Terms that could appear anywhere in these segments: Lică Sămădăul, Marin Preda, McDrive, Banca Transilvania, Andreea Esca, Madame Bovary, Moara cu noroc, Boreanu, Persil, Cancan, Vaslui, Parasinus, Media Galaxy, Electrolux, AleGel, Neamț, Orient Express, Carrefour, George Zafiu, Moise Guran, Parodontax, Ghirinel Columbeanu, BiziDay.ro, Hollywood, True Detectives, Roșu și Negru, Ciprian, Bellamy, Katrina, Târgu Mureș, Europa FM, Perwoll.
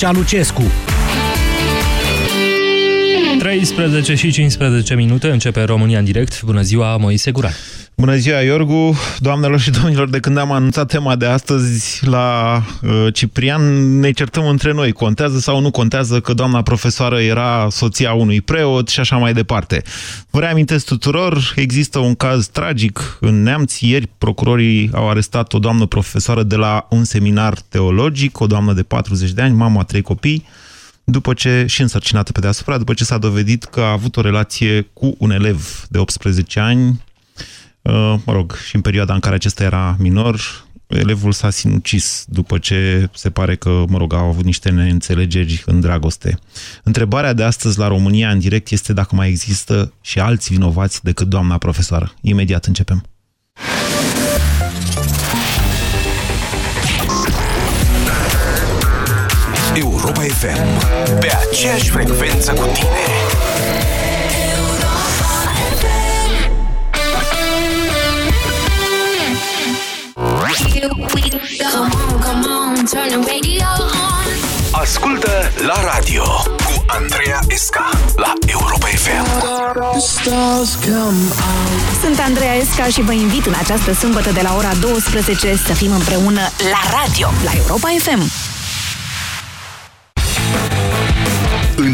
Cealucescu. 13 și 15 minute începe România în direct. Bună ziua, Moise Guran. Bună ziua, Iorgu. Doamnelor și domnilor, de când am anunțat tema de astăzi la Ciprian, ne certăm între noi. Contează sau nu contează că doamna profesoară era soția unui preot și așa mai departe. Vă reamintesc tuturor, există un caz tragic în Neamț. Ieri procurorii au arestat o doamnă profesoară de la un seminar teologic, o doamnă de 40 de ani, mama a 3 copii, după ce, și însărcinată pe deasupra, după ce s-a dovedit că a avut o relație cu un elev de 18 ani, și în perioada în care acesta era minor, elevul s-a sinucis după ce se pare că, au avut niște neînțelegeri în dragoste. Întrebarea de astăzi la România în direct este dacă mai există și alți vinovați decât doamna profesoară. Imediat începem. Europa FM, pe aceeași frecvență cu tine. Ascultă la radio cu Andreea Esca la Europa FM. Sunt Andreea Esca și vă invit în această sâmbătă de la ora 12 să fim împreună la radio la Europa FM.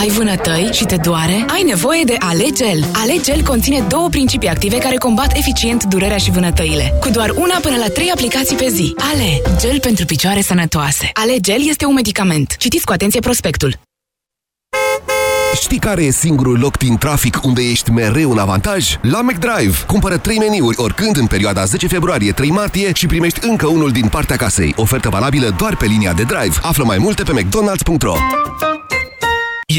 Ai vânătăi și te doare? Ai nevoie de AleGel. AleGel conține 2 principii active care combat eficient durerea și vânătăile, cu doar 1 până la 3 aplicații pe zi. AleGel pentru picioare sănătoase. AleGel este un medicament. Citiți cu atenție prospectul. Știi care e singurul loc din trafic unde ești mereu în avantaj? La McDrive! Cumpără 3 meniuri oricând în perioada 10 februarie-3 martie și primești încă unul din partea casei. Ofertă valabilă doar pe linia de drive. Află mai multe pe McDonald's.ro.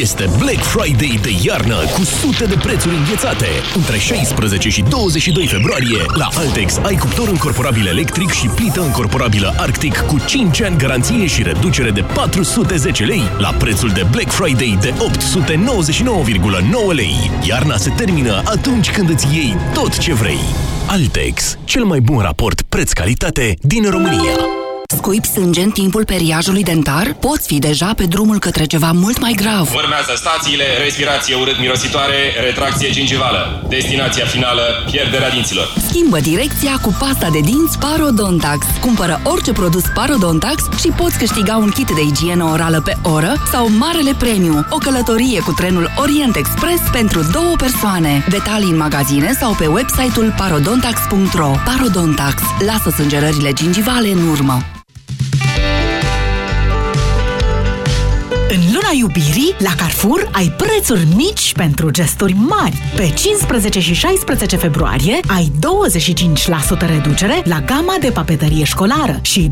Este Black Friday de iarnă cu sute de prețuri înghețate. Între 16 și 22 februarie la Altex ai cuptor încorporabil electric și plită încorporabilă Arctic cu 5 ani garanție și reducere de 410 lei la prețul de Black Friday de 899,9 lei. Iarna se termină atunci când îți iei tot ce vrei. Altex, cel mai bun raport preț-calitate din România. Scuip sânge în timpul periajului dentar? Poți fi deja pe drumul către ceva mult mai grav. Urmează stațiile, respirație urât-mirositoare, retracție gingivală. Destinația finală, pierderea dinților. Schimbă direcția cu pasta de dinți Parodontax. Cumpără orice produs Parodontax și poți câștiga un kit de igienă orală pe oră sau Marele Premiu, o călătorie cu trenul Orient Express pentru 2 persoane. Detalii în magazine sau pe website-ul parodontax.ro. Parodontax. Lasă sângerările gingivale în urmă. În luna iubirii, la Carrefour, ai prețuri mici pentru gesturi mari. Pe 15 și 16 februarie, ai 25% reducere la gama de papetărie școlară și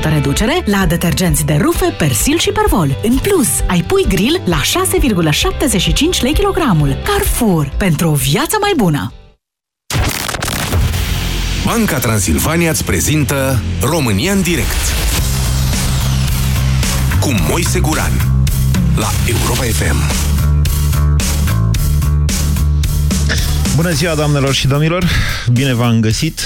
20% reducere la detergenți de rufe Persil și Perwoll. În plus, ai pui grill la 6,75 lei kilogramul. Carrefour, pentru o viață mai bună! Banca Transilvania îți prezintă România în direct cu Moise Guran la Europa FM. Bună ziua, doamnelor și domnilor! Bine v-am găsit!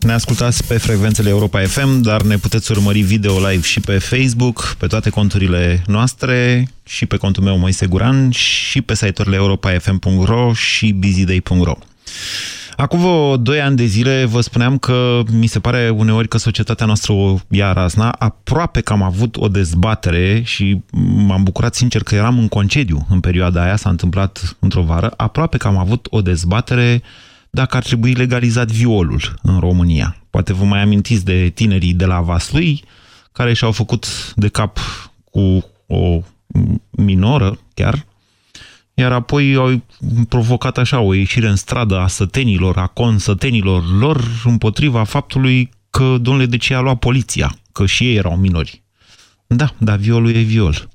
Ne ascultați pe frecvențele Europa FM, dar ne puteți urmări video live și pe Facebook, pe toate conturile noastre și pe contul meu Moise Guran și pe site-urile EuropaFM.ro și BiziDay.ro. Acum 2 ani de zile vă spuneam că mi se pare uneori că societatea noastră o ia razna. Aproape că am avut o dezbatere și m-am bucurat sincer că eram în concediu în perioada aia, s-a întâmplat într-o vară. Aproape că am avut o dezbatere dacă ar trebui legalizat violul în România. Poate vă mai amintiți de tinerii de la Vaslui care și-au făcut de cap cu o minoră chiar, iar apoi au provocat așa o ieșire în stradă a sătenilor, a consătenilor lor, împotriva faptului că, domnule, de ce a luat poliția? Că și ei erau minori. Da, dar violul e viol.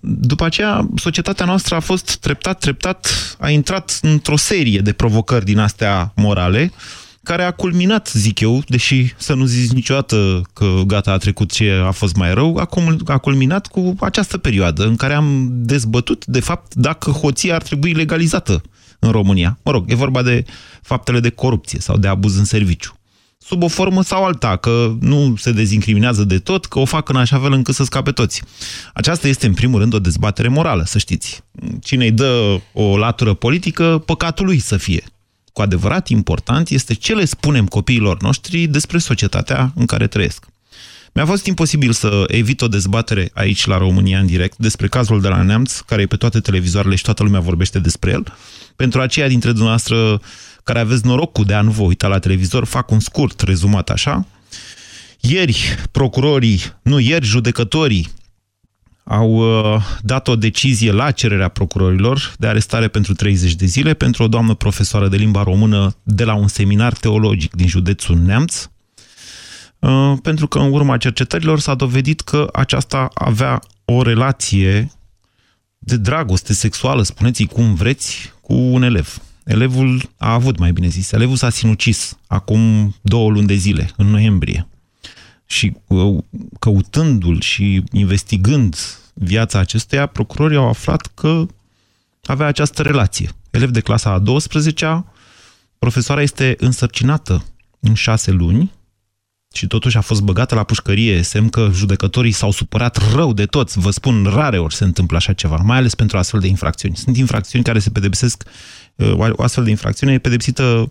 După aceea, societatea noastră a fost treptat, a intrat într-o serie de provocări din astea morale, care a culminat, zic eu, deși să nu zici niciodată că gata, a trecut ce a fost mai rău, a culminat cu această perioadă în care am dezbătut, de fapt, dacă hoția ar trebui legalizată în România. Mă rog, e vorba de faptele de corupție sau de abuz în serviciu. Sub o formă sau alta, că nu se dezincriminează de tot, că o fac în așa fel încât să scape toți. Aceasta este, în primul rând, o dezbatere morală, să știți. Cine îi dă o latură politică, păcatul lui să fie. Cu adevărat important este ce le spunem copiilor noștri despre societatea în care trăiesc. Mi-a fost imposibil să evit o dezbatere aici la România în direct despre cazul de la Neamț, care e pe toate televizoarele și toată lumea vorbește despre el. Pentru aceia dintre dumneavoastră care aveți norocul de a nu vă uita la televizor, fac un scurt rezumat așa. Ieri judecătorii au dat o decizie la cererea procurorilor de arestare pentru 30 de zile pentru o doamnă profesoară de limba română de la un seminar teologic din județul Neamț, pentru că în urma cercetărilor s-a dovedit că aceasta avea o relație de dragoste sexuală, spuneți-i cum vreți, cu un elev. Elevul a avut, mai bine zis, elevul s-a sinucis acum 2 luni de zile, în noiembrie. Și căutându-l și investigând viața acesteia, procurorii au aflat că avea această relație. Elev de clasa a 12-a, profesoara este însărcinată în 6 luni și totuși a fost băgată la pușcărie, semn că judecătorii s-au supărat rău de toți. Vă spun, rare ori se întâmplă așa ceva, mai ales pentru astfel de infracțiuni. Sunt infracțiuni care se pedepsesc, o astfel de infracțiune e pedepsită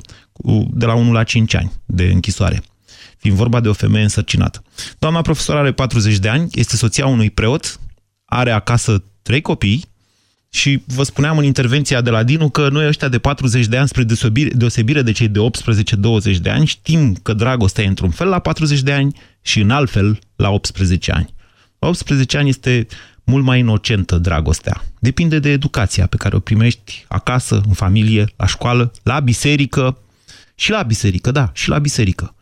de la 1 la 5 ani de închisoare, fiind vorba de o femeie însărcinată. Doamna profesoară are 40 de ani, este soția unui preot, are acasă 3 copii și vă spuneam în intervenția de la Dinu că noi ăștia de 40 de ani, spre deosebire de cei de 18-20 de ani, știm că dragostea e într-un fel la 40 de ani și în alt fel la 18 ani. La 18 ani este mult mai inocentă dragostea. Depinde de educația pe care o primești acasă, în familie, la școală, la biserică. Și la biserică, da, și la biserică.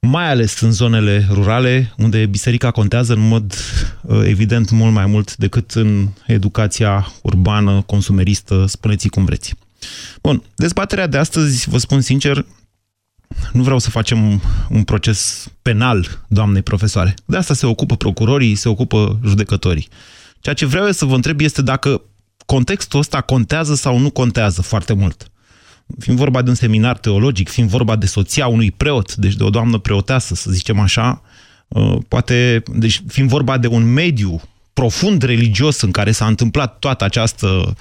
Mai ales în zonele rurale, unde biserica contează în mod evident mult mai mult decât în educația urbană, consumeristă, spuneți-i cum vreți. Bun, dezbaterea de astăzi, vă spun sincer, nu vreau să facem un proces penal, doamnei profesoare. De asta se ocupă procurorii, se ocupă judecătorii. Ceea ce vreau să vă întreb este dacă contextul ăsta contează sau nu contează foarte mult. Fiind vorba de un seminar teologic, fiind vorba de soția unui preot, deci de o doamnă preoteasă, să zicem așa, poate, deci fiind vorba de un mediu profund religios în care s-a întâmplat toată această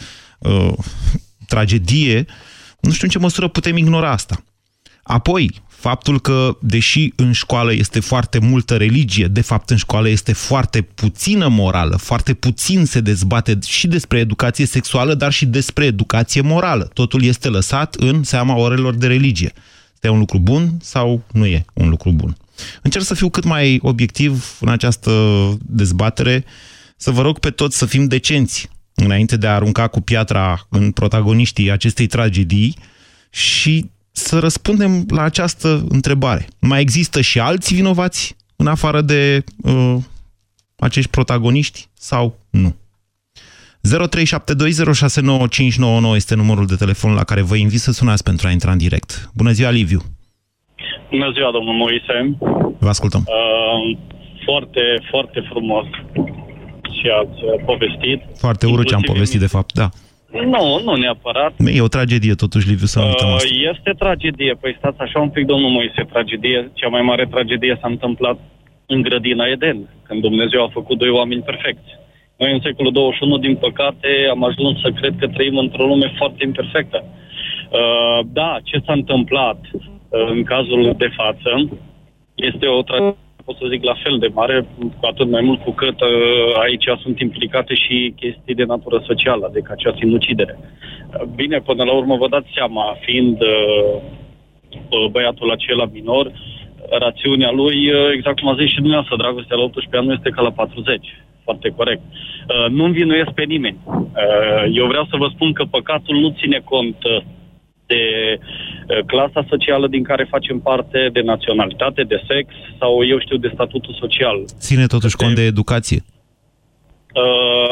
tragedie, nu știu în ce măsură putem ignora asta. Apoi, faptul că, deși în școală este foarte multă religie, de fapt în școală este foarte puțină morală, foarte puțin se dezbate și despre educație sexuală, dar și despre educație morală. Totul este lăsat în seama orelor de religie. Este un lucru bun sau nu e un lucru bun? Încerc să fiu cât mai obiectiv în această dezbatere, să vă rog pe toți să fim decenți înainte de a arunca cu piatra în protagoniștii acestei tragedii și să răspundem la această întrebare. Mai există și alți vinovați în afară de acești protagoniști sau nu? 0372069599 este numărul de telefon la care vă invit să sunați pentru a intra în direct. Bună ziua, Liviu! Bună ziua, domnul Moise! Vă ascultăm! Foarte, foarte frumos și ați povestit. Foarte urât ce am povestit, de fapt, da. Nu neapărat. E o tragedie, totuși, Liviu, să nu uităm asta. Este tragedie. Păi stați așa un pic, domnul Moise, tragedie. Cea mai mare tragedie s-a întâmplat în grădina Eden, când Dumnezeu a făcut 2 oameni perfecți. Noi, în secolul 21, din păcate, am ajuns să cred că trăim într-o lume foarte imperfectă. Da, ce s-a întâmplat în cazul de față este o tragedie, pot să zic, la fel de mare, cu atât mai mult cu cât aici sunt implicate și chestii de natură socială, adică acea sinucidere. Bine, până la urmă vă dați seama, fiind băiatul acela minor, rațiunea lui, exact cum a zis și dumneavoastră, dragostea la 18 ani nu este ca la 40, foarte corect. Nu învinuiesc pe nimeni. Eu vreau să vă spun că păcatul nu ține cont de clasa socială din care facem parte, de naționalitate, de sex sau, eu știu, de statutul social. Ține totuși cont de educație?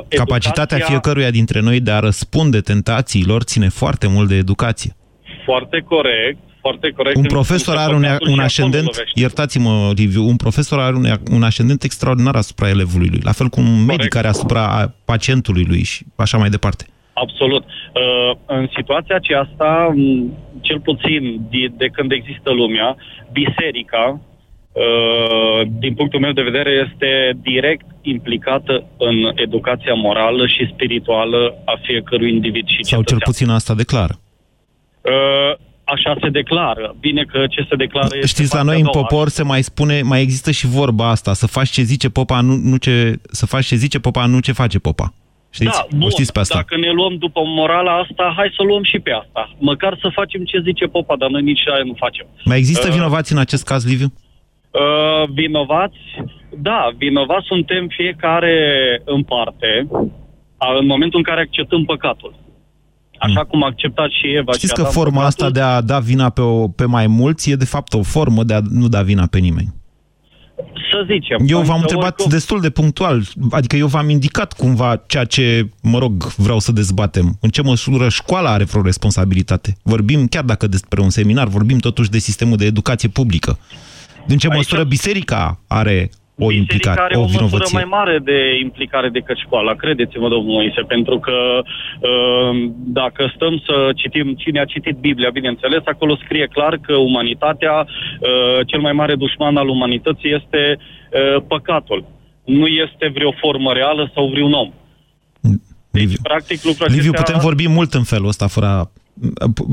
Capacitatea fiecăruia dintre noi de a răspunde tentațiilor ține foarte mult de educație. Foarte corect. Foarte corect. Un profesor are un ascendent, iertați-mă, Liviu, un profesor are un ascendent extraordinar asupra elevului lui, la fel cum un medic are asupra pacientului lui și așa mai departe. Absolut. În situația aceasta, cel puțin de când există lumea, biserica, din punctul meu de vedere, este direct implicată în educația morală și spirituală a fiecărui individ și cetățean. Sau cel puțin asta declară. Așa se declară. Bine că ce se declară este... Știți, la noi în popor se mai spune, mai există și vorba asta, să faci ce zice popa, să faci ce zice popa, nu ce face popa. Știți? Da, bun, știți pe asta. Dacă ne luăm după morala asta, hai să luăm și pe asta. Măcar să facem ce zice popa, dar noi nici aia nu facem. Mai există vinovați în acest caz, Liviu? Vinovați? Da, vinovați suntem fiecare în parte, în momentul în care acceptăm păcatul. Așa cum a acceptat și Eva. Știți că forma asta de a da vina pe mai mulți e de fapt o formă de a nu da vina pe nimeni. Să zicem. Eu v-am întrebat destul de punctual, adică eu v-am indicat cumva ceea ce, mă rog, vreau să dezbatem. În ce măsură școala are vreo responsabilitate? Vorbim, chiar dacă despre un seminar, vorbim totuși de sistemul de educație publică. În ce măsură biserica are o implicare, o vinovăție? Biserica are o măsură mai mare de implicare decât școala, credeți-mă, domnul Moise, pentru că dacă stăm să citim cine a citit Biblia, bineînțeles, acolo scrie clar că umanitatea, cel mai mare dușman al umanității este păcatul. Nu este vreo formă reală sau vreun om. Deci, practic, lucrul acesta... Liviu, putem vorbi mult în felul ăsta, fără...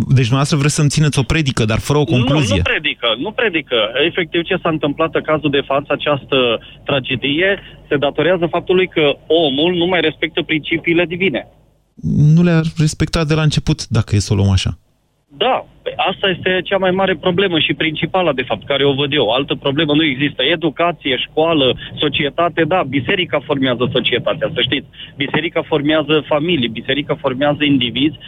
Deci dumneavoastră vreți să-mi țineți o predică, dar fără o concluzie. Nu predică. Efectiv, ce s-a întâmplat în cazul de față, această tragedie, se datorează faptului că omul nu mai respectă principiile divine. Nu le-a respectat de la început, dacă e să o luăm așa. Da, asta este cea mai mare problemă și principala, de fapt, care o văd eu. Altă problemă nu există. Educație, școală, societate, da, biserica formează societatea, să știți. Biserica formează familii, biserica formează indivizi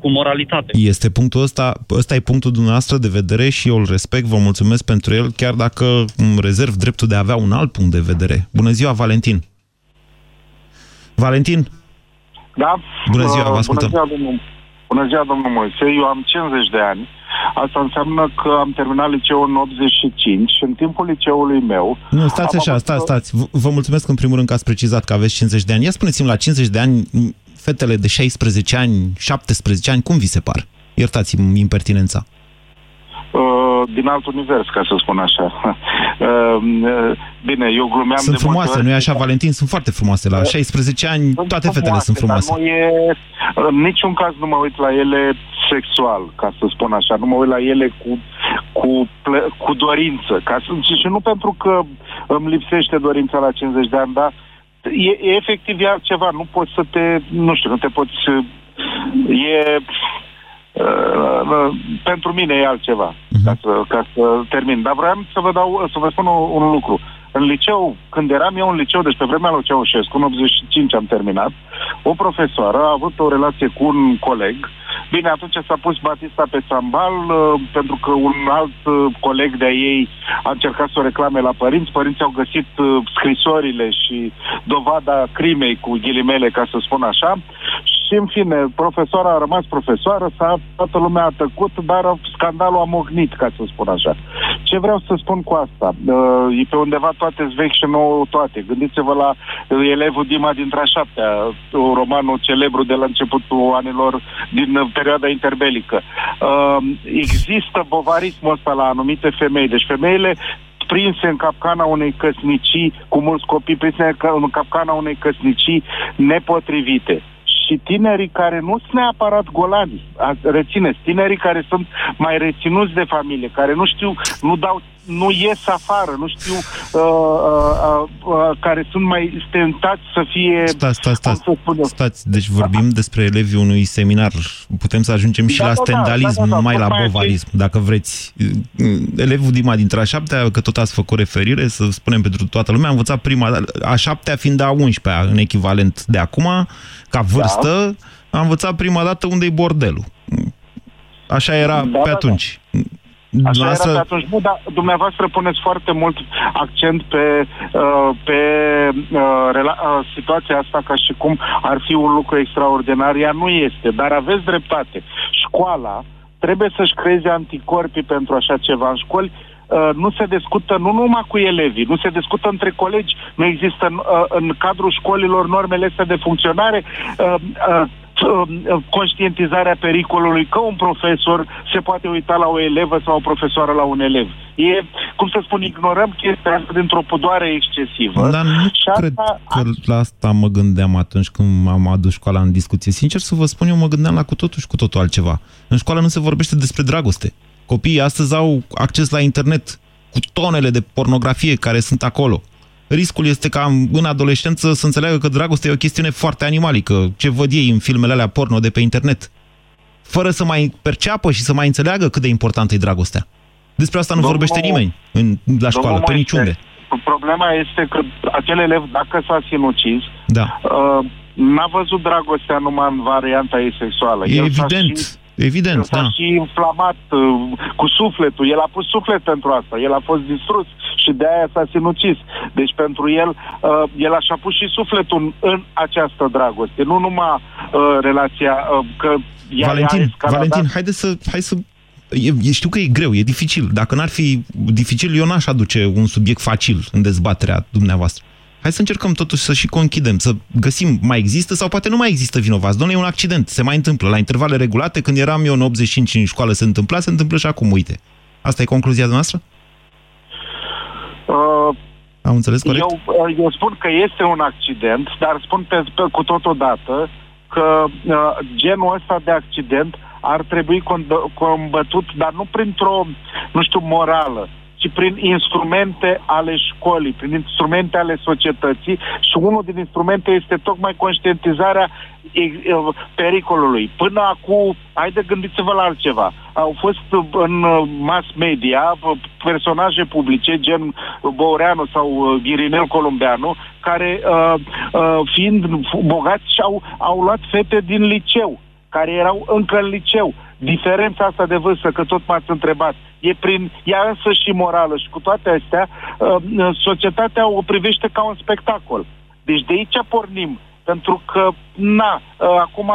cu moralitate. Este punctul ăsta e punctul dumneavoastră de vedere și eu îl respect, vă mulțumesc pentru el, chiar dacă îmi rezerv dreptul de a avea un alt punct de vedere. Bună ziua, Valentin! Valentin! Da? Bună ziua, vă ascultăm! Bună ziua, domnul! Bună ziua, domnul Moise, eu am 50 de ani. Asta înseamnă că am terminat liceul în 85 și în timpul liceului meu... Nu, stați așa, stați. Vă mulțumesc în primul rând că ați precizat că aveți 50 de ani. Ia spuneți-mi, la 50 de ani, fetele de 16 ani, 17 ani, cum vi se par? Iertați-mi impertinența. Din alt univers, ca să spun așa. Bine, eu glumeam. Sunt frumoase, nu e așa, Valentin? Sunt foarte frumoase. La 16 ani toate fetele sunt frumoase. Dar nu e, în niciun caz nu mă uit la ele sexual, ca să spun așa. Nu mă uit la ele cu dorință. Și nu pentru că îmi lipsește dorința la 50 de ani, dar e efectiv e altceva. Nu poți să te... Nu știu, nu te poți... E... pentru mine e altceva, ca să termin. Dar vreau să vă spun un lucru. În liceu, când eram eu în liceu, deci pe vremea lui Ceaușescu, în 85 am terminat, o profesoară a avut o relație cu un coleg. Bine, atunci s-a pus Batista pe țambal, pentru că un alt coleg de-a ei a încercat să o reclame la părinți. Părinții au găsit scrisorile și dovada crimei, cu ghilimele, ca să spun așa. Și, în fine, profesoara a rămas profesoară, toată lumea a tăcut, dar scandalul a mocnit, ca să spun așa. Ce vreau să spun cu asta? E pe undeva toate vechi și nouă toate. Gândiți-vă la Elevul Dima dintre a șaptea, romanul celebru de la începutul anilor, din perioada interbelică. Există bovarismul ăsta la anumite femei. Deci femeile prinse în capcana unei căsnicii, cu mulți copii prinse în capcana unei căsnicii nepotrivite. Și tinerii care nu sunt neapărat golani, rețineți, tinerii care sunt mai reținuți de familie, care nu știu, nu ies afară, nu știu, care sunt mai tentați să fie... Stați, deci vorbim despre elevii unui seminar, putem să ajungem și la stendalism, numai la bovarism, dacă vreți. Elevul Dima dintre a șaptea, că tot ați făcut referire, să spunem pentru toată lumea, a învățat prima, a șaptea fiind a 11-a, în echivalent de acum, ca vârstă, a învățat prima dată unde e bordelul. Așa era pe atunci. Așa era pe atunci. Nu, dar dumneavoastră puneți foarte mult accent pe situația asta ca și cum ar fi un lucru extraordinar. Ea nu este, dar aveți dreptate. Școala trebuie să-și creeze anticorpii pentru așa ceva. În școli nu se discută nu numai cu elevii, nu se discută între colegi, nu există în cadrul școlilor normele astea de funcționare, conștientizarea pericolului că un profesor se poate uita la o elevă sau o profesoară la un elev. E, cum să spun, ignorăm chestia asta dintr-o pudoare excesivă. Dar nu cred că la asta mă gândeam atunci când am adus școala în discuție. Sincer să vă spun, eu mă gândeam la cu totul și cu totul altceva. În școală nu se vorbește despre dragoste. Copiii astăzi au acces la internet cu tonele de pornografie care sunt acolo. Riscul este ca în adolescență să înțeleagă că dragostea e o chestiune foarte animalică, ce văd ei în filmele alea porno de pe internet, fără să mai perceapă și să mai înțeleagă cât de importantă e dragostea. Despre asta nu vorbește nimeni la școală, pe niciunde. Problema este că acel elev, dacă s-a sinucis, da, n-a văzut dragostea numai în varianta ei sexuală. E evident. Evident, s-a da. Și inflamat cu sufletul. El a pus suflet pentru asta. El a fost distrus și de aia s-a sinucis. Deci pentru el, el așa a pus și sufletul în această dragoste. Nu numai relația că... Valentin, hai să... Știu că e greu, e dificil. Dacă n-ar fi dificil, eu n-aș aduce un subiect facil în dezbaterea dumneavoastră. Hai să încercăm totuși să și conchidem, să găsim, mai există sau poate nu mai există vinovați. Dom'le, e un accident, se mai întâmplă. La intervale regulate, când eram eu în 85 în școală se întâmplă și acum, uite. Asta e concluzia noastră? Am înțeles corect? Eu spun că este un accident, dar spun cu totodată că genul ăsta de accident ar trebui combătut, dar nu printr-o, nu știu, morală, ci prin instrumente ale școlii, prin instrumente ale societății, și unul din instrumente este tocmai conștientizarea pericolului. Până acum, gândiți-vă la altceva. Au fost în mass media personaje publice, gen Boreanu sau Ghirinel Columbeanu, care, fiind bogați, au luat fete din liceu, care erau încă în liceu. Diferența asta de vârstă, că tot m-ați întrebat, e prin ea însă și morală, și cu toate astea, societatea o privește ca un spectacol. Deci de aici pornim, pentru că, acum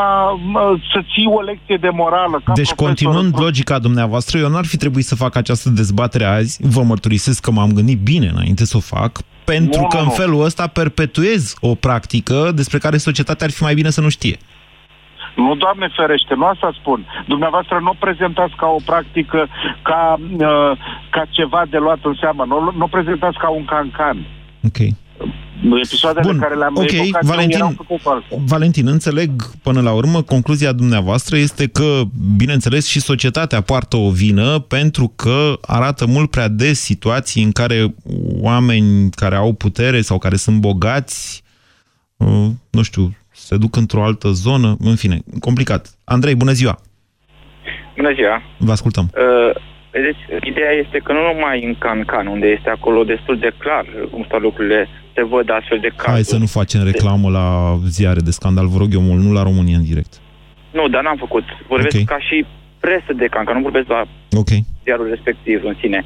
să ții o lecție de morală. Deci continuând logica dumneavoastră, eu n-ar fi trebuit să fac această dezbatere azi, vă mărturisesc că m-am gândit bine înainte să o fac, pentru că în felul ăsta perpetuez o practică despre care societatea ar fi mai bine să nu știe. Nu, Doamne ferește, nu asta spun. Dumneavoastră nu o prezentați ca o practică, ca ceva de luat în seamă. Nu o prezentați ca un cancan. Ok. Episoadele care le-am evocat, Valentin, înțeleg până la urmă, concluzia dumneavoastră este că, bineînțeles, și societatea poartă o vină pentru că arată mult prea des situații în care oameni care au putere sau care sunt bogați, nu știu, se duc într-o altă zonă, în fine, complicat. Andrei, bună ziua! Bună ziua! Vă ascultăm! Deci, ideea este că nu numai în Cancan, unde este acolo destul de clar cum stau lucrurile, se văd astfel de cazuri. Hai să nu facem reclamă la ziare de scandal, vă rog eu mult, nu la România în direct. Nu, dar n-am făcut. Vorbesc ca și presă de Cancan, nu vorbesc la ziarul respectiv în sine.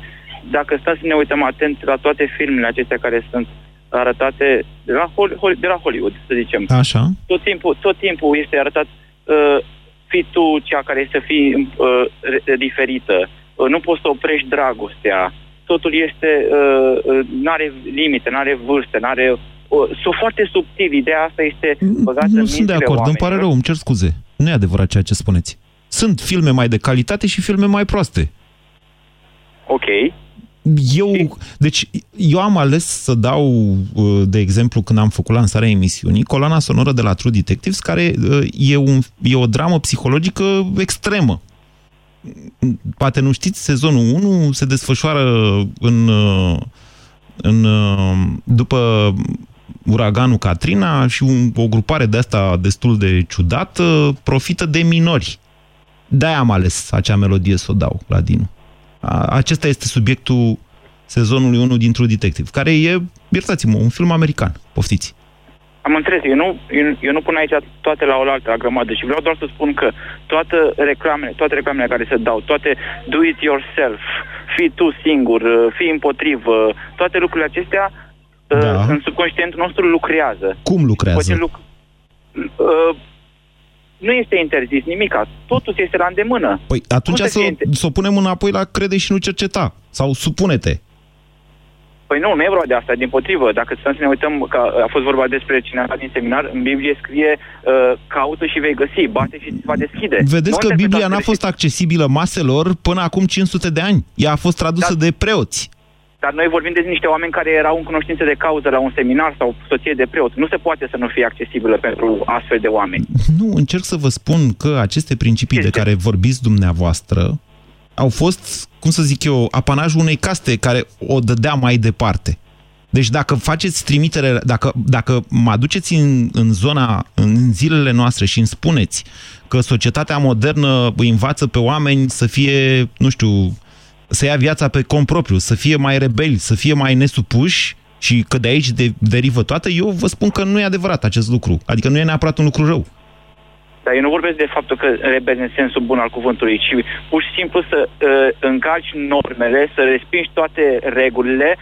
Dacă stați să ne uităm atent la toate filmele acestea care sunt arătate de la Hollywood, să zicem. Așa. Tot timpul este arătat fii tu cea care este diferită. Nu poți să oprești dragostea. Totul este n-are limite, n-are vârste, n-are sunt foarte subtil. Ideea asta este băgată în minte. Nu sunt de acord, îmi pare rău, îmi cer scuze. Nu e adevărat ceea ce spuneți. Sunt filme mai de calitate și filme mai proaste. Ok. Eu am ales să dau, de exemplu, când am făcut lansarea emisiunii, coloana sonoră de la True Detectives, care e o dramă psihologică extremă. Poate nu știți, sezonul 1 se desfășoară după uraganul Katrina și o grupare de asta destul de ciudată profită de minori. De-aia am ales acea melodie să o dau la Dinu. Acesta este subiectul sezonului 1 din True Detective, care e, iertați-mă, un film american, poftiți. Am înțeles, eu nu pun aici toate la oaltă, la grămadă, și vreau doar să spun că toate reclamele care se dau, toate do it yourself, fii tu singur, fii împotrivă, toate lucrurile acestea în subconștientul nostru lucrează. Cum lucrează? Nu este interzis nimica, totul este la îndemână. Păi atunci să o punem înapoi la crede și nu cerceta, sau supune-te. Păi nu e vorba de asta, dimpotrivă. Dacă să ne uităm, că a fost vorba despre cineva din seminar, în Biblie scrie caută și vei găsi, bate și va deschide. Vedeți că Biblia n-a fost accesibilă maselor până acum 500 de ani. Ea a fost tradusă de preoți. Dar noi vorbim de niște oameni care erau în cunoștință de cauză la un seminar sau soție de preot. Nu se poate să nu fie accesibilă pentru astfel de oameni. Nu, încerc să vă spun că aceste principii de care vorbiți dumneavoastră au fost, cum să zic eu, apanajul unei caste care o dădea mai departe. Deci dacă faceți trimitere, dacă mă aduceți în zona, în zilele noastre și îmi spuneți că societatea modernă îi învață pe oameni să fie, nu știu, să ia viața pe cont propriu, să fie mai rebeli, să fie mai nesupuși și că de aici derivă toată, eu vă spun că nu e adevărat acest lucru. Adică nu e neapărat un lucru rău. Dar eu nu vorbesc de faptul că rebeli în sensul bun al cuvântului, ci pur și simplu să încalci normele, să respingi toate regulile,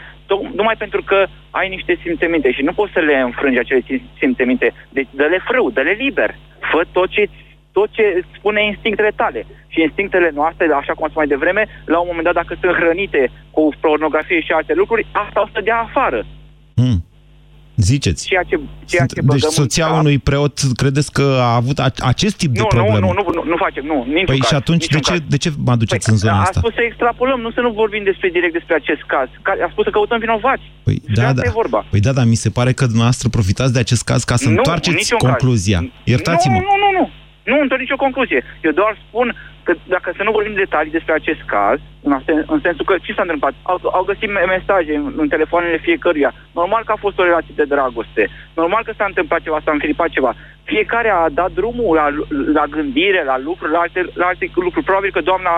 numai pentru că ai niște simțeminte și nu poți să le înfrângi, acele simțeminte. Deci dă-le frâu, dă-le liber. Fă tot ce spune instinctele tale. Și instinctele noastre, așa cum am spus mai devreme, la un moment dat, dacă sunt hrănite cu pornografie și alte lucruri, asta o să dea afară. Ziceți. Ceea ce deci soția unui preot, credeți că a avut acest tip de probleme? Nu facem, nu. Păi și atunci de ce mă aduceți în zona asta? A spus să extrapolăm, nu vorbim direct despre acest caz. A spus să căutăm vinovați. Păi da, e vorba. Păi da, dar mi se pare că dumneavoastră profitați de acest caz ca să întoarceți concluzia. Iertați-mă. Nu întorc nicio concluzie. Eu doar spun că dacă să nu vorbim detalii despre acest caz, în sensul că ce s-a întâmplat? Au găsit mesaje în telefoanele fiecăruia. Normal că a fost o relație de dragoste. Normal că s-a întâmplat ceva, s-a înfilipat ceva. Fiecare a dat drumul la gândire, la lucruri, la alte lucruri. Probabil că doamna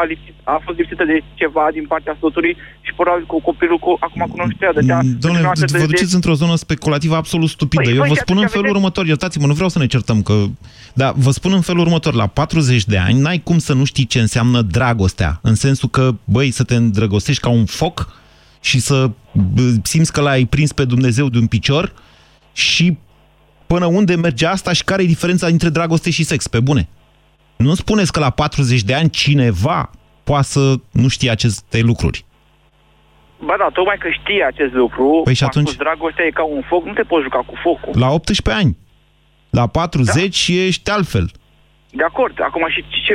a fost lipsită de ceva din partea soțului și probabil că copilul acum cunoștea de cea... Domnule, vă duceți într-o zonă speculativă absolut stupidă. Eu vă spun în felul următor, iertați-mă, nu vreau să ne certăm că... Dar vă spun în felul următor, la 40 de ani n-ai cum să nu știi ce înseamnă dragostea. În sensul că, băi, să te îndrăgostești ca un foc și să simți că l-ai prins pe Dumnezeu de un picior și... Până unde merge asta și care e diferența între dragoste și sex, pe bune? Nu spuneți că la 40 de ani cineva poate să nu știe aceste lucruri. Ba da, tocmai că știe acest lucru, păi și atunci... dragostea e ca un foc, nu te poți juca cu focul. La 18 ani, la 40 ești altfel. De acord, acum și ce,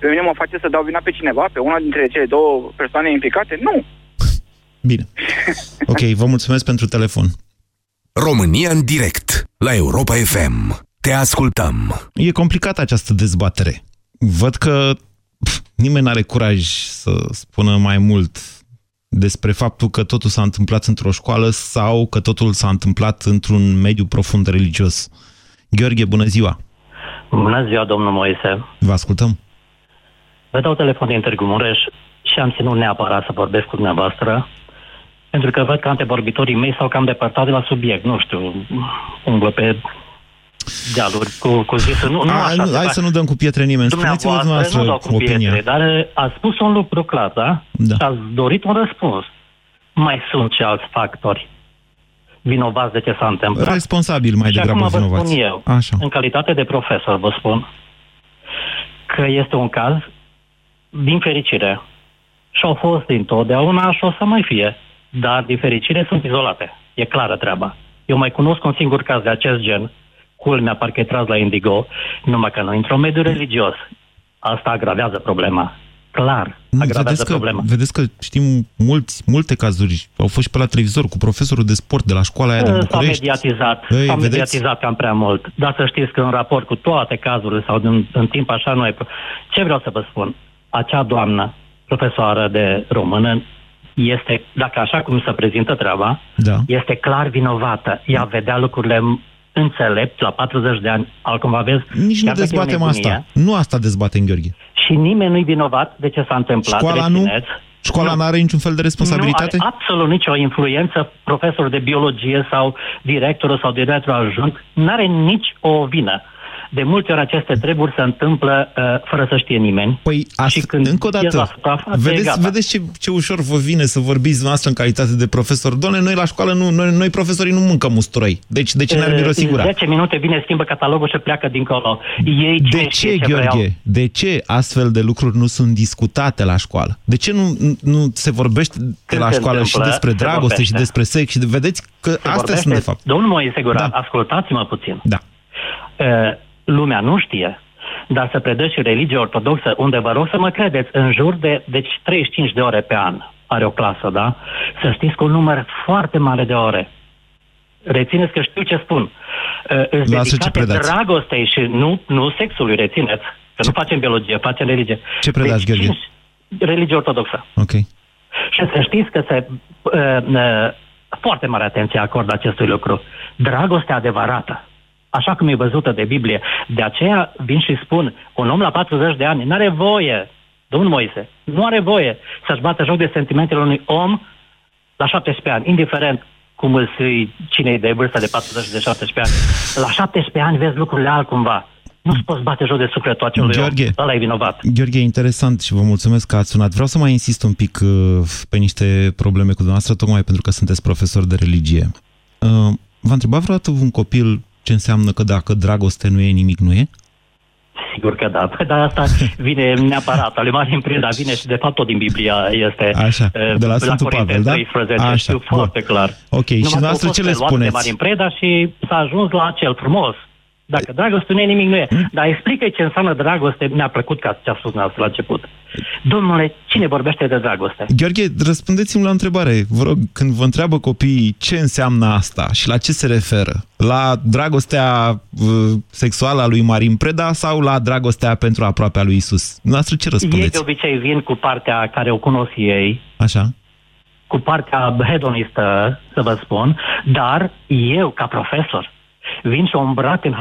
pe mine mă face să dau vina pe cineva, pe una dintre cele două persoane implicate? Nu! Bine. Ok, vă mulțumesc pentru telefon. România în direct, la Europa FM. Te ascultăm. E complicată această dezbatere. Văd că nimeni n-are curaj să spună mai mult despre faptul că totul s-a întâmplat într-o școală sau că totul s-a întâmplat într-un mediu profund religios. Gheorghe, bună ziua! Bună ziua, domnul Moise! Vă ascultăm! Vă dau telefon din Târgu Mureș și am ținut neapărat să vorbesc cu dumneavoastră. Pentru că văd că antevorbitorii mei s-au cam depărtat de la subiect, nu știu, umblă pe dealuri cu zisul. Nu, hai să nu dăm cu pietre nimeni, spuneți-vă dumneavoastră opinia. Pietre, dar a spus un lucru clar, da? Și ați dorit un răspuns. Mai sunt și alți factori vinovați de ce s-a întâmplat. Responsabil mai degrabă vinovați. Și acum vă spun eu, în calitate de profesor vă spun, că este un caz, din fericire, și-au fost dintotdeauna și o să mai fie. Dar, din fericire, sunt izolate. E clară treaba. Eu mai cunosc un singur caz de acest gen. Culmea, parcă-i tras la Indigo, numai că nu într-o mediu religios. Asta agravează problema. Clar, agravează problema. Vedeți că știm multe cazuri. Au fost și pe la televizor cu profesorul de sport de la școala aia din București. S-a mediatizat cam prea mult. Dar să știți că în raport cu toate cazurile sau în timp așa nu e... Ce vreau să vă spun? Acea doamnă, profesoară de română, este, dacă așa cum se prezintă treaba, este clar vinovată. Ea vedea lucrurile înțelept la 40 de ani, altcumva vezi... Nici nu dezbatem asta. Nu asta dezbatem, Gheorghe. Și nimeni nu-i vinovat de ce s-a întâmplat. Școala nu? Școala nu are niciun fel de responsabilitate? Nu are absolut nicio influență, profesorul de biologie sau directorul sau directorul adjunct, nu are nici o vină. De multe ori aceste treburi se întâmplă fără să știe nimeni. Păi, și când încă o dată, vedeți ce ușor vă vine să vorbiți noastră în calitate de profesor. Doamne, noi la școală, noi profesorii nu mâncăm usturoi. Deci de ce ne-ar mirosi gura? 10 minute vine, schimbă catalogul și pleacă dincolo. De ce, Gheorghe? De ce astfel de lucruri nu sunt discutate la școală? De ce nu se vorbește la școală și despre dragoste și despre sex? Și vedeți că astea sunt de fapt. Domnul Moise Guran, ascultați-mă puțin. Da. Lumea nu știe, dar să predă și religia ortodoxă, unde vă rog să mă credeți, în jur de 35 de ore pe an are o clasă, da? Să știți că un număr foarte mare de ore. Rețineți că știu ce spun. Îți dedicate dragostei și nu sexului, rețineți. Că nu facem biologie, facem religie. Ce predați, Gheorghe? Religie ortodoxă. Ok. Și să știți că se... foarte mare atenție acordă acestui lucru. Dragostea adevărată, așa cum e văzută de Biblie. De aceea vin și spun, un om la 40 de ani n-are voie, domnul Moise, nu are voie să-și bată joc de sentimentele unui om la 17 ani, indiferent cum îl sui, cine e de vârsta de 40 de 17 ani. La 17 ani vezi lucrurile altcumva. Nu-ți poți bate joc de sufletul acelui om. Ăla e vinovat. Gheorghe, interesant și vă mulțumesc că ați sunat. Vreau să mai insist un pic pe niște probleme cu dumneavoastră, tocmai pentru că sunteți profesor de religie. V-a întrebat vreodată un copil ce înseamnă că dacă dragoste nu e, nimic nu e? Sigur că da, dar asta vine neapărat. Ale Marin Preda vine și de fapt tot din Biblia este. Așa, de la Sfântul Pavel, da? 13, așa, știu foarte clar. Ok, numai și noastră ce le spuneți? Marin Preda și s-a ajuns la acel frumos. Dacă dragoste nu e, nimic nu e. Dar explică-i ce înseamnă dragoste. Mi-a plăcut că ce a spus noastră la început. Domnule, cine vorbește de dragoste? Gheorghe, răspundeți-mi la întrebare. Vă rog, când vă întreabă copiii ce înseamnă asta și la ce se referă? La dragostea sexuală a lui Marin Preda sau la dragostea pentru aproapea lui Iisus? Noastră ce răspundeți? Ei de obicei vin cu partea care o cunosc ei. Așa. Cu partea hedonistă, să vă spun. Dar eu, ca profesor, vin și o îmbrac în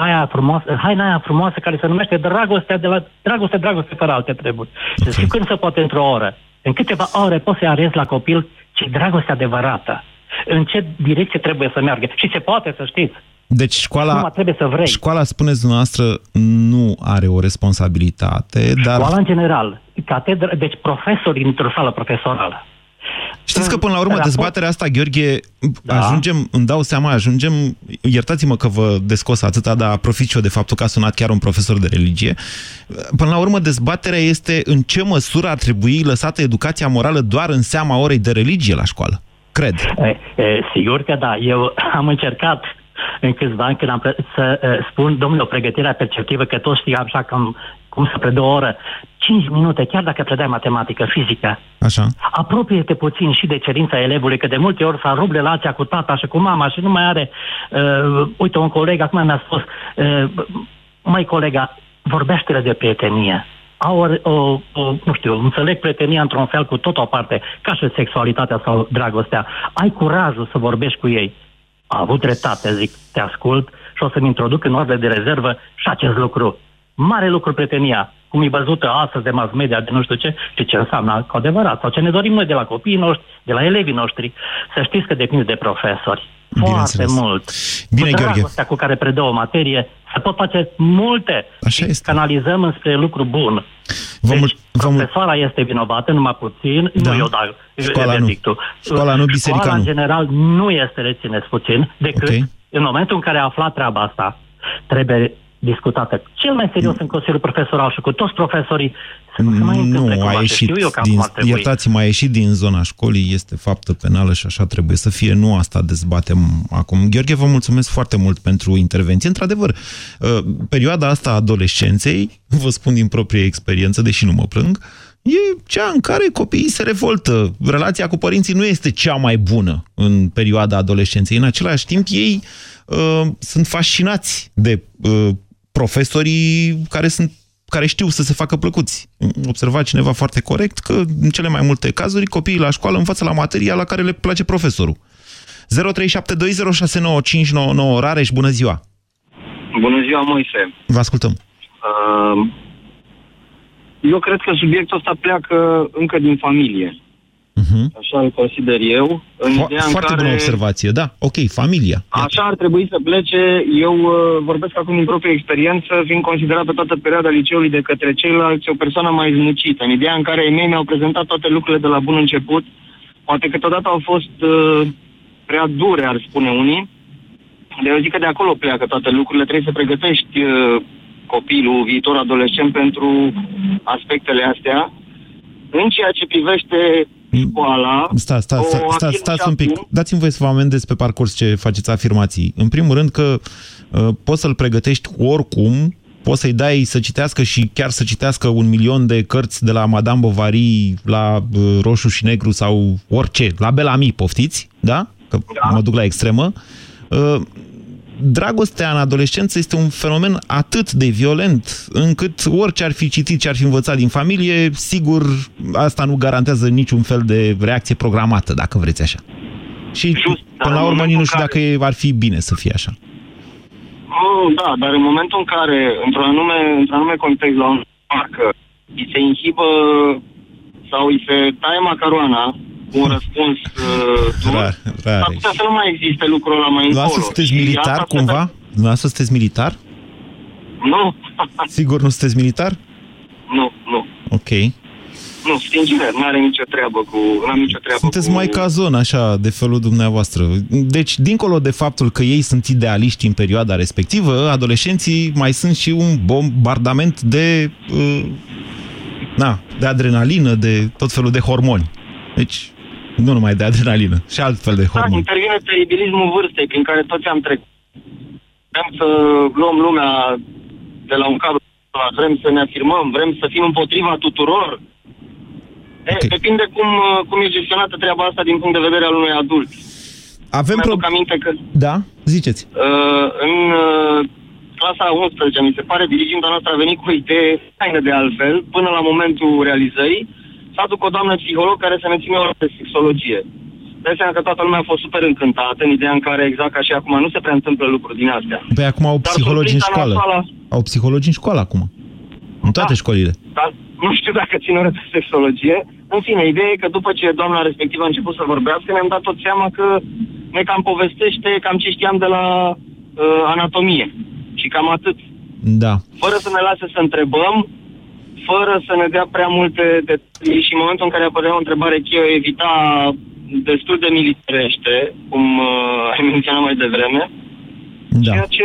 haina frumoasă, care se numește dragostea, de la dragoste fără alte treburi. Okay. Și când se poate într-o oră, în câteva ore poți să-i arăți la copil ce dragoste adevărată, în ce direcție trebuie să meargă. Și se poate, să știți. Deci școala, spuneți dumneavoastră, nu are o responsabilitate, dar... Școala în general, catedra, deci profesori într-o sală profesorală. Știți că până la urmă dezbaterea asta, Gheorghe, ajungem, îmi dau seama, iertați-mă că vă descos atâta, dar profit și eu de faptul că a sunat chiar un profesor de religie. Până la urmă dezbaterea este în ce măsură ar trebui lăsată educația morală doar în seama orei de religie la școală, cred. Sigur că da, eu am încercat în câțiva ani când să spun, domnule, o pregătire perceptivă, că toți știam așa cum să predă o oră, 5 minute, chiar dacă predai matematică, fizică. Așa. Apropie-te puțin și de cerința elevului, că de multe ori s-a rupt relația cu tata și cu mama și nu mai are... uite, un coleg acum mi-a spus, măi, colega, vorbește-le de prietenie. Nu știu, înțeleg prietenia într-un fel cu tot o parte, ca și sexualitatea sau dragostea. Ai curajul să vorbești cu ei. A avut dreptate, zic, te ascult și o să-mi introduc în ordine de rezervă și acest lucru. Mare lucru prietenia, cum e văzută astăzi de mass media, de nu știu ce, și ce înseamnă cu adevărat, sau ce ne dorim noi de la copiii noștri, de la elevii noștri. Să știți că depinde de profesori. Foarte mult. Bine, cu dragostea cu care predă o materie, se pot face multe. Așa este. Canalizăm înspre lucru bun. Profesoara este vinovată, numai puțin. Da. Nu eu, dar școala nu, biserica nu. Școala, în general, nu este, rețineți puțin, decât în momentul în care a aflat treaba asta, trebuie discutată cel mai serios în Consiliul Profesoral și cu toți profesorii. Iertați-mă, a ieșit din zona școlii, este faptă penală și așa trebuie să fie. Nu asta dezbatem acum. Gheorghe, vă mulțumesc foarte mult pentru intervenție. Într-adevăr, perioada asta a adolescenței, vă spun din proprie experiență, deși nu mă plâng, e cea în care copiii se revoltă. Relația cu părinții nu este cea mai bună în perioada adolescenței. În același timp, ei sunt fascinați de profesorii care știu să se facă plăcuți. Observa cineva foarte corect că în cele mai multe cazuri copiii la școală învață la materia la care le place profesorul. 0372069599 Rareș, bună ziua! Bună ziua, Moise! Vă ascultăm! Eu cred că subiectul ăsta pleacă încă din familie. Așa îl consider eu. În ideea în foarte care... bună observație, da. Ok, familia. Iată. Așa ar trebui să plece. Eu vorbesc acum din propria experiență, fiind considerat pe toată perioada liceului de către ceilalți o persoană mai zmucită. În ideea în care ei mei mi-au prezentat toate lucrurile de la bun început, poate câteodată au fost prea dure, ar spune unii. Dar eu zic că de acolo pleacă toate lucrurile. Trebuie să pregătești copilul, viitor adolescent, pentru aspectele astea. În ceea ce privește școala... Stați un pic. Dați-mi voie să vă amendez pe parcurs ce faceți afirmații. În primul rând că poți să-l pregătești oricum, poți să-i dai să citească și chiar să citească 1.000.000 de cărți de la Madame Bovary la Roșu și Negru sau orice, la Bellamy, poftiți, da? Că da. Mă duc la extremă. Dragostea în adolescență este un fenomen atât de violent încât orice ar fi citit, ce ar fi învățat din familie, sigur, asta nu garantează niciun fel de reacție programată, dacă vreți așa. Și just, până la urmă nu știu care... dacă ar fi bine să fie așa. Oh, da, dar în momentul în care, într-un anume context, la un parc, îi se inhibă sau îi se taie macaroana, un răspuns rar. Ar putea să nu mai existe lucrul ăla mai încolo. Dumneavoastră sunteți militar cumva? Dumneavoastră sunteți militar? Nu. Sigur nu sunteți militar? Nu. Ok. Nu, sunt inginer, n-am nicio treabă. Sunteți mai ca zon, așa, de felul dumneavoastră. Deci, dincolo de faptul că ei sunt idealiști în perioada respectivă, adolescenții mai sunt și un bombardament de... de adrenalină, de tot felul de hormoni. Deci, nu numai de adrenalină, și altfel de hormoni. Da, intervine teribilismul vârstei, prin care toți am trecut. Vrem să luăm lumea de la un cadru, vrem să ne afirmăm, vrem să fim împotriva tuturor. Okay. Depinde cum e gestionată treaba asta din punct de vedere al unui adult. Da, ziceți. În clasa 11, mi se pare, diriginta noastră a venit cu o idee faină de altfel, până la momentul realizării, să aduc o doamnă psiholog care să ne ține ora de sexologie. De seama că toată lumea a fost super încântată, în ideea în care, exact ca și acum, nu se prea întâmplă lucruri din astea. Păi acum au psihologi în școală. Au psihologi în școală acum. În toate școlile. Dar nu știu dacă țin ora de sexologie. În fine, ideea e că după ce doamna respectivă a început să vorbească, ne-am dat tot seama că ne cam povestește cam ce știam de la anatomie. Și cam atât. Da. Fără să ne lase să întrebăm, fără să ne dea prea multe detalii și în momentul în care apărea o întrebare cheie, o evita destul de militarește, cum ai menționat mai devreme. Da. Ceea ce...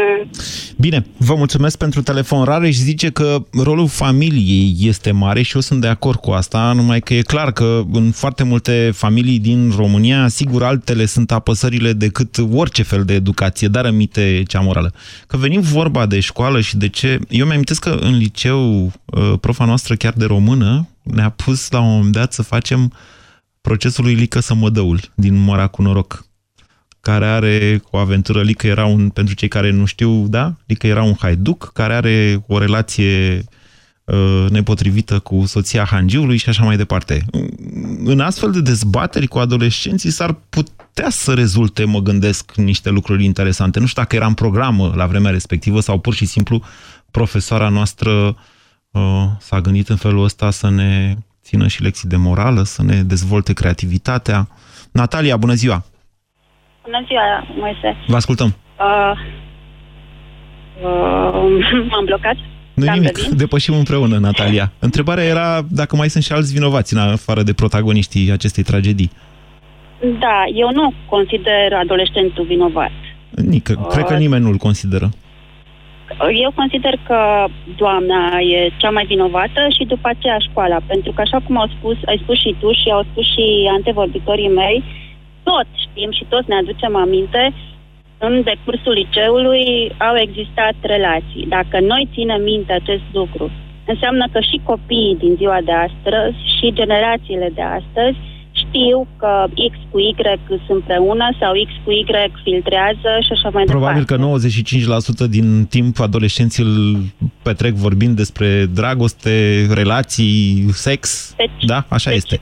Bine, vă mulțumesc pentru telefon. Rareș zice că rolul familiei este mare și eu sunt de acord cu asta, numai că e clar că în foarte multe familii din România, sigur, altele sunt apăsările decât orice fel de educație, dar aminte cea morală. Că venim vorba de școală și de ce... Eu mi-amintesc că în liceu, profa noastră chiar de română ne-a pus la un moment dat să facem procesul lui Lică Sămădăul din Moara cu noroc, care are o aventură. Lică era un, pentru cei care nu știu, da? Lică era un haiduc care are o relație nepotrivită cu soția hangiului și așa mai departe. În astfel de dezbateri cu adolescenții s-ar putea să rezulte, mă gândesc, niște lucruri interesante. Nu știu dacă era în programă la vremea respectivă sau pur și simplu profesoara noastră s-a gândit în felul ăsta să ne țină și lecții de morală, să ne dezvolte creativitatea. Natalia, bună ziua! Bună ziua, Moise. Vă ascultăm. M-am blocat. Nu-i nimic, depășim împreună, Natalia. Întrebarea era dacă mai sunt și alți vinovați în afară de protagoniștii acestei tragedii. Da, eu nu consider adolescentul vinovat. Cred că nimeni nu-l consideră. Eu consider că doamna e cea mai vinovată și după aceea școala. Pentru că așa cum ai spus și tu și au spus și antevorbitorii mei, tot știm și toți ne aducem aminte, în decursul liceului au existat relații. Dacă noi ținem minte acest lucru, înseamnă că și copiii din ziua de astăzi și generațiile de astăzi știu că X cu Y sunt împreună sau X cu Y filtrează și așa mai departe. Probabil că 95% din timp adolescenții îl petrec vorbind despre dragoste, relații, sex, deci, da? Așa deci este.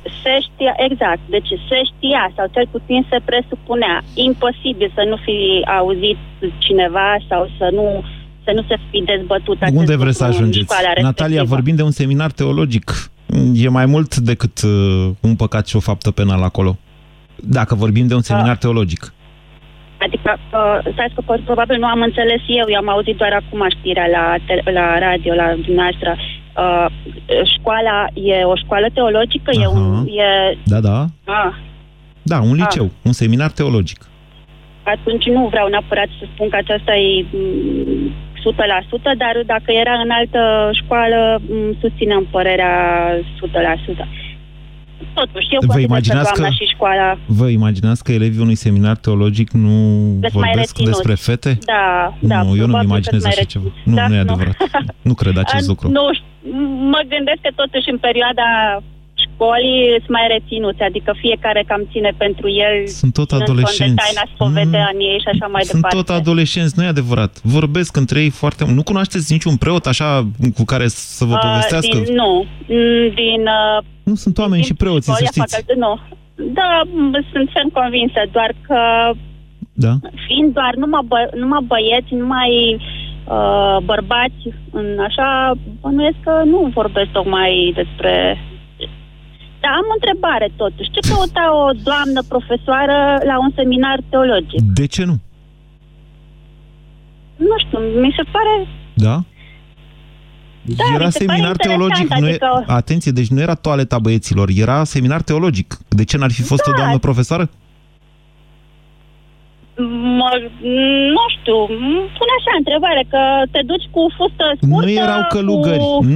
Exact, deci se știa sau cel puțin se presupunea. Imposibil să nu fi auzit cineva sau să nu se fi dezbătut. Unde vreți să ajungeți? Natalia, vorbim de un seminar teologic. e mai mult decât un păcat și o faptă penală acolo. Dacă vorbim de un seminar teologic. Adică, stai că probabil nu am înțeles eu, am auzit doar acum știrea la radio, la dumneavoastră. Școala e o școală teologică? Aha. Da, da. Da, un liceu, un seminar teologic. Atunci nu vreau neapărat să spun că aceasta e 100%, dar dacă era în altă școală, susținem părerea 100%. Totuși, eu vă imaginați că elevii unui seminar teologic nu vorbesc despre fete? Da, da. Nu, eu nu-mi imaginez așa ceva. Nu, da? Nu e adevărat. Nu cred acest lucru. Nu, mă gândesc că totuși în perioada școlii sunt mai reținuți, adică fiecare cam ține pentru el. Sunt tot adolescenți. Și așa mai departe. Sunt tot adolescenți, nu e adevărat. Vorbesc între ei foarte mult. Nu cunoașteți niciun preot așa cu care să vă povestească? Nu sunt oameni și preoții, să știți. Da, sunt convinsă, doar că fiind doar numai băieți, numai bărbați, așa, bănuiesc că nu vorbesc tocmai despre... Dar am o întrebare totuși. Ce căuta o doamnă profesoară la un seminar teologic? De ce nu? Nu știu, mi se pare... Da? Da, era seminar teologic. Adică... Atenție, deci nu era toaleta băieților, era seminar teologic. De ce n-ar fi fost o doamnă profesoară? Nu știu, pune așa întrebare, că te duci cu fustă scurtă... Nu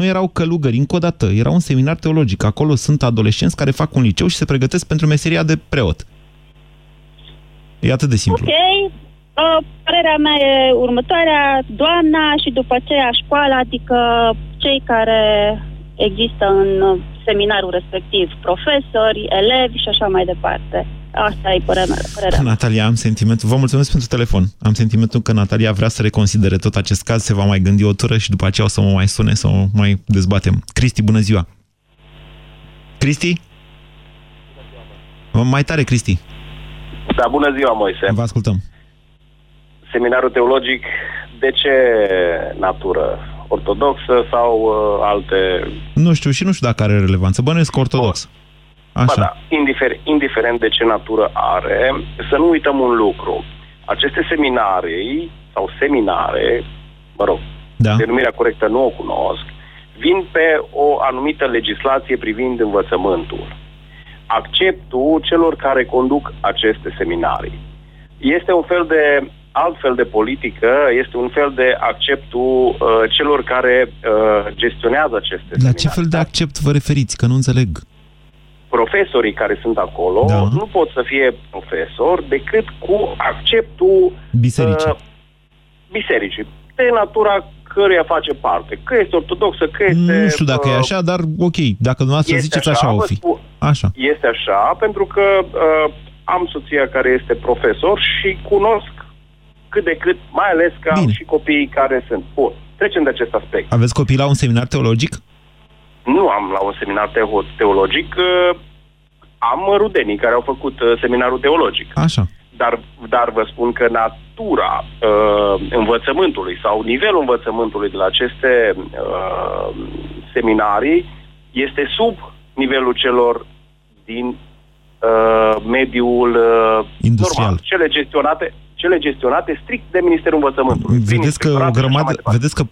erau călugări, încă o dată, era un seminar teologic. Acolo sunt adolescenți care fac un liceu și se pregătesc pentru meseria de preot. E atât de simplu. Ok, părerea mea e următoarea, doamna și după aceea școala, adică cei care există în seminarul respectiv, profesori, elevi și așa mai departe. Asta e părerea. Natalia, am sentimentul... Vă mulțumesc pentru telefon. Am sentimentul că Natalia vrea să reconsidere tot acest caz, se va mai gândi o tură și după aceea o să mă mai sune, să o mai dezbatem. Cristi, bună ziua! Cristi? Mai tare, Cristi! Da, bună ziua, Moise! Vă ascultăm! Seminarul teologic, de ce natură? Ortodoxă sau alte... Nu știu și nu știu dacă are relevanță. Bănuiesc ortodox. Așa. Ba da, indiferent de ce natură are, să nu uităm un lucru. Aceste seminarii, sau seminare, mă rog, denumirea corectă nu o cunosc, vin pe o anumită legislație privind învățământul. Acceptul celor care conduc aceste seminarii. Este un fel de altfel de politică, este un fel de acceptul celor care gestionează aceste seminarii. La ce fel de accept vă referiți? Că nu înțeleg. Profesorii care sunt acolo nu pot să fie profesori decât cu acceptul bisericii. Bisericii, de natura căreia face parte. Că este ortodoxă, că este... Nu știu dacă e așa, dar ok, dacă dumneavoastră ziceți așa, o fi. Așa. Este așa, pentru că am soția care este profesor și cunosc cât de cât, mai ales că am și copiii care sunt. Bun, trecem de acest aspect. Aveți copii la un seminar teologic? Nu am la un seminar teologic, am rudenii care au făcut seminarul teologic. Așa. Dar vă spun că natura învățământului sau nivelul învățământului de la aceste seminarii este sub nivelul celor din mediul industrial. Normal, cele gestionate strict de Ministerul Învățământului. Vedeți că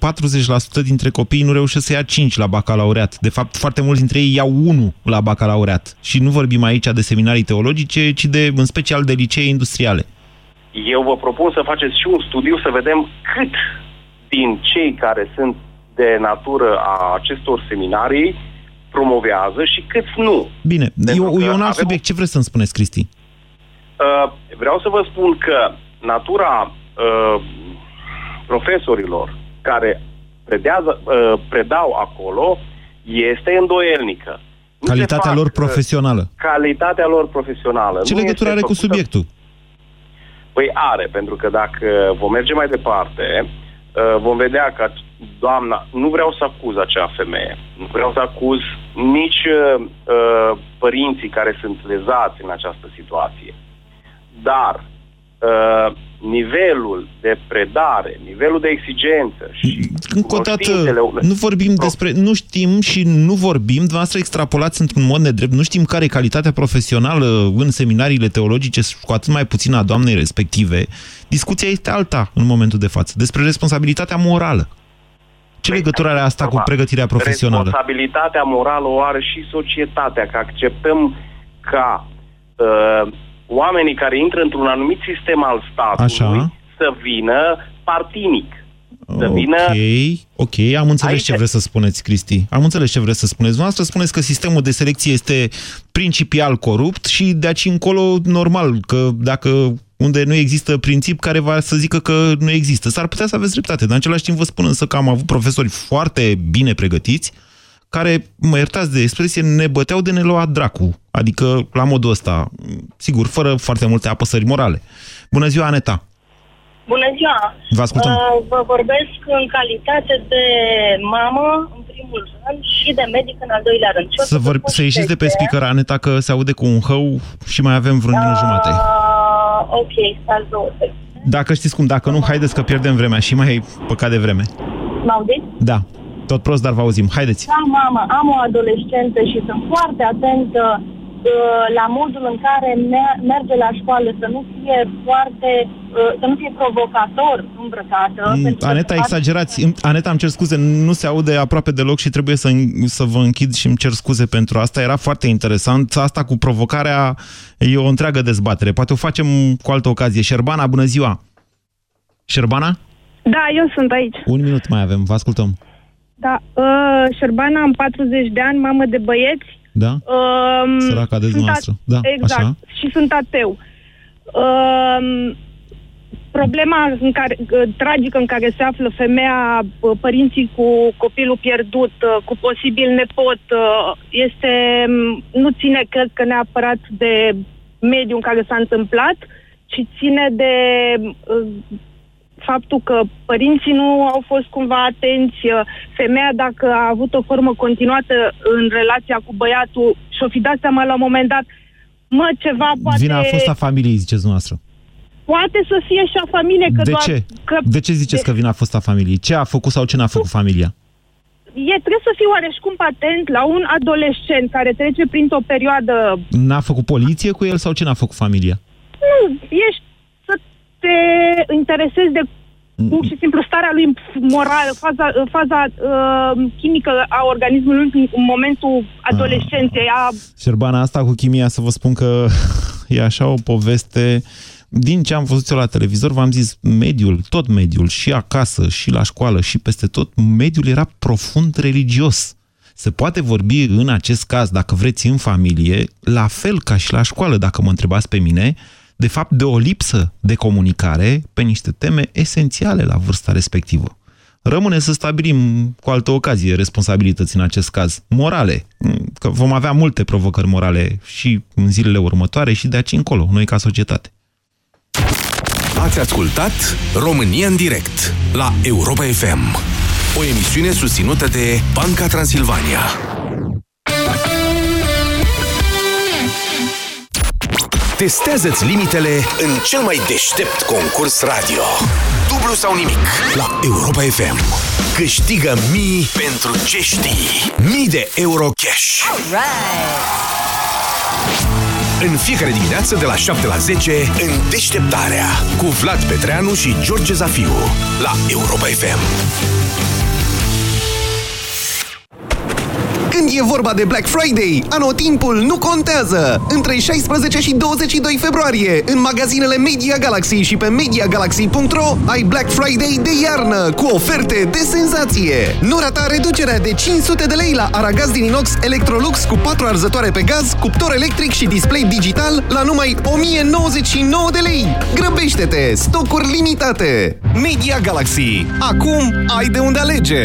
40% dintre copii nu reușesc să ia 5 la bacalaureat. De fapt, foarte mulți dintre ei iau 1 la bacalaureat. Și nu vorbim aici de seminarii teologice, ci în special de licee industriale. Eu vă propun să faceți și un studiu să vedem cât din cei care sunt de natură a acestor seminarii promovează și cât nu. Bine, e un alt subiect. Ce vreți să-mi spuneți, Cristi? Vreau să vă spun că natura profesorilor care predau acolo este îndoielnică. Calitatea lor profesională. Calitatea lor profesională. Ce legătură are cu subiectul? Păi are, pentru că dacă vom merge mai departe, vom vedea că doamna... Nu vreau să acuz acea femeie. Nu vreau să acuz nici părinții care sunt lezați în această situație. Dar nivelul de predare, nivelul de exigență și încă o dată, nu vorbim despre, nu știm și nu vorbim, dumneavoastră extrapolați într-un mod nedrept, nu știm care e calitatea profesională în seminariile teologice, cu atât mai puțin a doamnei respective. Discuția este alta în momentul de față, despre responsabilitatea morală. Ce legătură are asta cu pregătirea profesională? Responsabilitatea morală o are și societatea, că acceptăm ca oamenii care intră într-un anumit sistem al statului să vină partinic. Să vină... Ok, am înțeles ce vreți să spuneți, Cristi. Am înțeles ce vreți să spuneți. Dumneavoastră spuneți că sistemul de selecție este principial corupt și de aici încolo normal, că dacă... unde nu există princip care va să zică că nu există. S-ar putea să aveți dreptate, dar în același timp vă spun însă că am avut profesori foarte bine pregătiți, care, mă iertați de expresie, ne băteau de ne lua dracu. Adică, la modul ăsta, sigur, fără foarte multe apăsări morale. Bună ziua, Aneta! Bună ziua! Vă ascultăm! Vă vorbesc în calitate de mamă, în primul rând, și de medic în al doilea rând. Să ieșiți de pe speaker, Aneta, că se aude cu un hău și mai avem vreun minut jumate. Ok, stați 20. Dacă știți cum, dacă nu, haideți că pierdem vremea și mai e păcat de vreme. M-auziți? Da, tot prost, dar vă auzim. Haideți. Da, mamă, am o adolescentă și sunt foarte atentă la modul în care merge la școală, să nu fie foarte, să nu fie provocator îmbrăcată. Aneta, exagerați. Aneta, îmi cer scuze, nu se aude aproape deloc și trebuie să vă închid și îmi cer scuze pentru asta. Era foarte interesant. Asta cu provocarea e o întreagă dezbatere. Poate o facem cu altă ocazie. Șerbana, bună ziua! Șerbana? Da, eu sunt aici. Un minut mai avem, vă ascultăm. Da, Șerbana, am 40 de ani, mamă de băieți. Da? Săraca de noastră. Da, exact. Așa. Și sunt ateu. Problema în care, tragică în care se află femeia, părinții cu copilul pierdut, cu posibil nepot, este, nu ține, cred că neapărat de mediul în care s-a întâmplat, ci ține de faptul că părinții nu au fost cumva atenți, femeia dacă a avut o formă continuată în relația cu băiatul și-o fi dat seama la un moment dat, ceva poate... Vina a fost a familiei, ziceți dumneavoastră. Poate să fie și a familiei. Că de ce ziceți că vina a fost a familiei? Ce a făcut sau ce n-a făcut familia? Trebuie să fii oareșcum atent la un adolescent care trece printr-o perioadă... N-a făcut poliție cu el sau ce n-a făcut familia? Nu, ești... te interesezi de pur și simplu starea lui moral, faza chimică a organismului în momentul adolescenței. Șerbana, asta cu chimia, să vă spun că e așa o poveste... Din ce am văzut eu la televizor, v-am zis, mediul, tot mediul, și acasă, și la școală, și peste tot, mediul era profund religios. Se poate vorbi în acest caz, dacă vreți, în familie, la fel ca și la școală, dacă mă întrebați pe mine, de fapt, de o lipsă de comunicare pe niște teme esențiale la vârsta respectivă. Rămâne să stabilim cu altă ocazie responsabilități în acest caz morale, că vom avea multe provocări morale și în zilele următoare și de aici încolo, noi ca societate. Ați ascultat România în direct la Europa FM, o emisiune susținută de Banca Transilvania. Testează-ți limitele în cel mai deștept concurs radio. Dublu sau nimic la Europa FM. Câștigă mii pentru ce știi. Mii de euro cash. Alright. În fiecare dimineață de la 7 la 10 în Deșteptarea cu Vlad Petreanu și George Zafiu la Europa FM. Când e vorba de Black Friday, anotimpul nu contează! Între 16 și 22 februarie, în magazinele Media Galaxy și pe MediaGalaxy.ro, ai Black Friday de iarnă, cu oferte de senzație! Nu rata reducerea de 500 de lei la aragaz din inox Electrolux cu 4 arzătoare pe gaz, cuptor electric și display digital la numai 1099 de lei! Grăbește-te! Stocuri limitate! Media Galaxy. Acum ai de unde alege!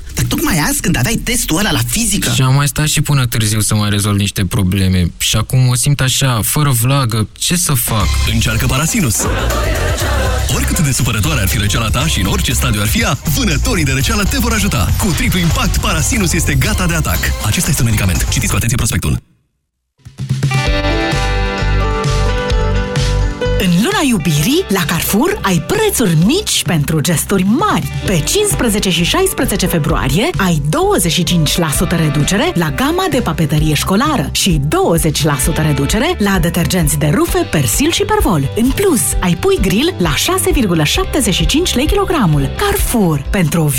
Tocmai azi când aveai testul ăla la fizică. Și am mai stat și până târziu să mai rezolv niște probleme. Și acum o simt așa, fără vlagă. Ce să fac? Încearcă Parasinus. Oricât de supărătoare ar fi răceala ta și în orice stadiu ar fi ea, vânătorii de răceală te vor ajuta. Cu triplu impact, Parasinus este gata de atac. Acesta este un medicament. Citiți cu atenție prospectul. În luna iubirii, la Carrefour, ai prețuri mici pentru gesturi mari. Pe 15 și 16 februarie, ai 25% reducere la gama de papetărie școlară și 20% reducere la detergenți de rufe Persil și Perwoll. În plus, ai pui grill la 6,75 lei kilogramul. Carrefour, pentru o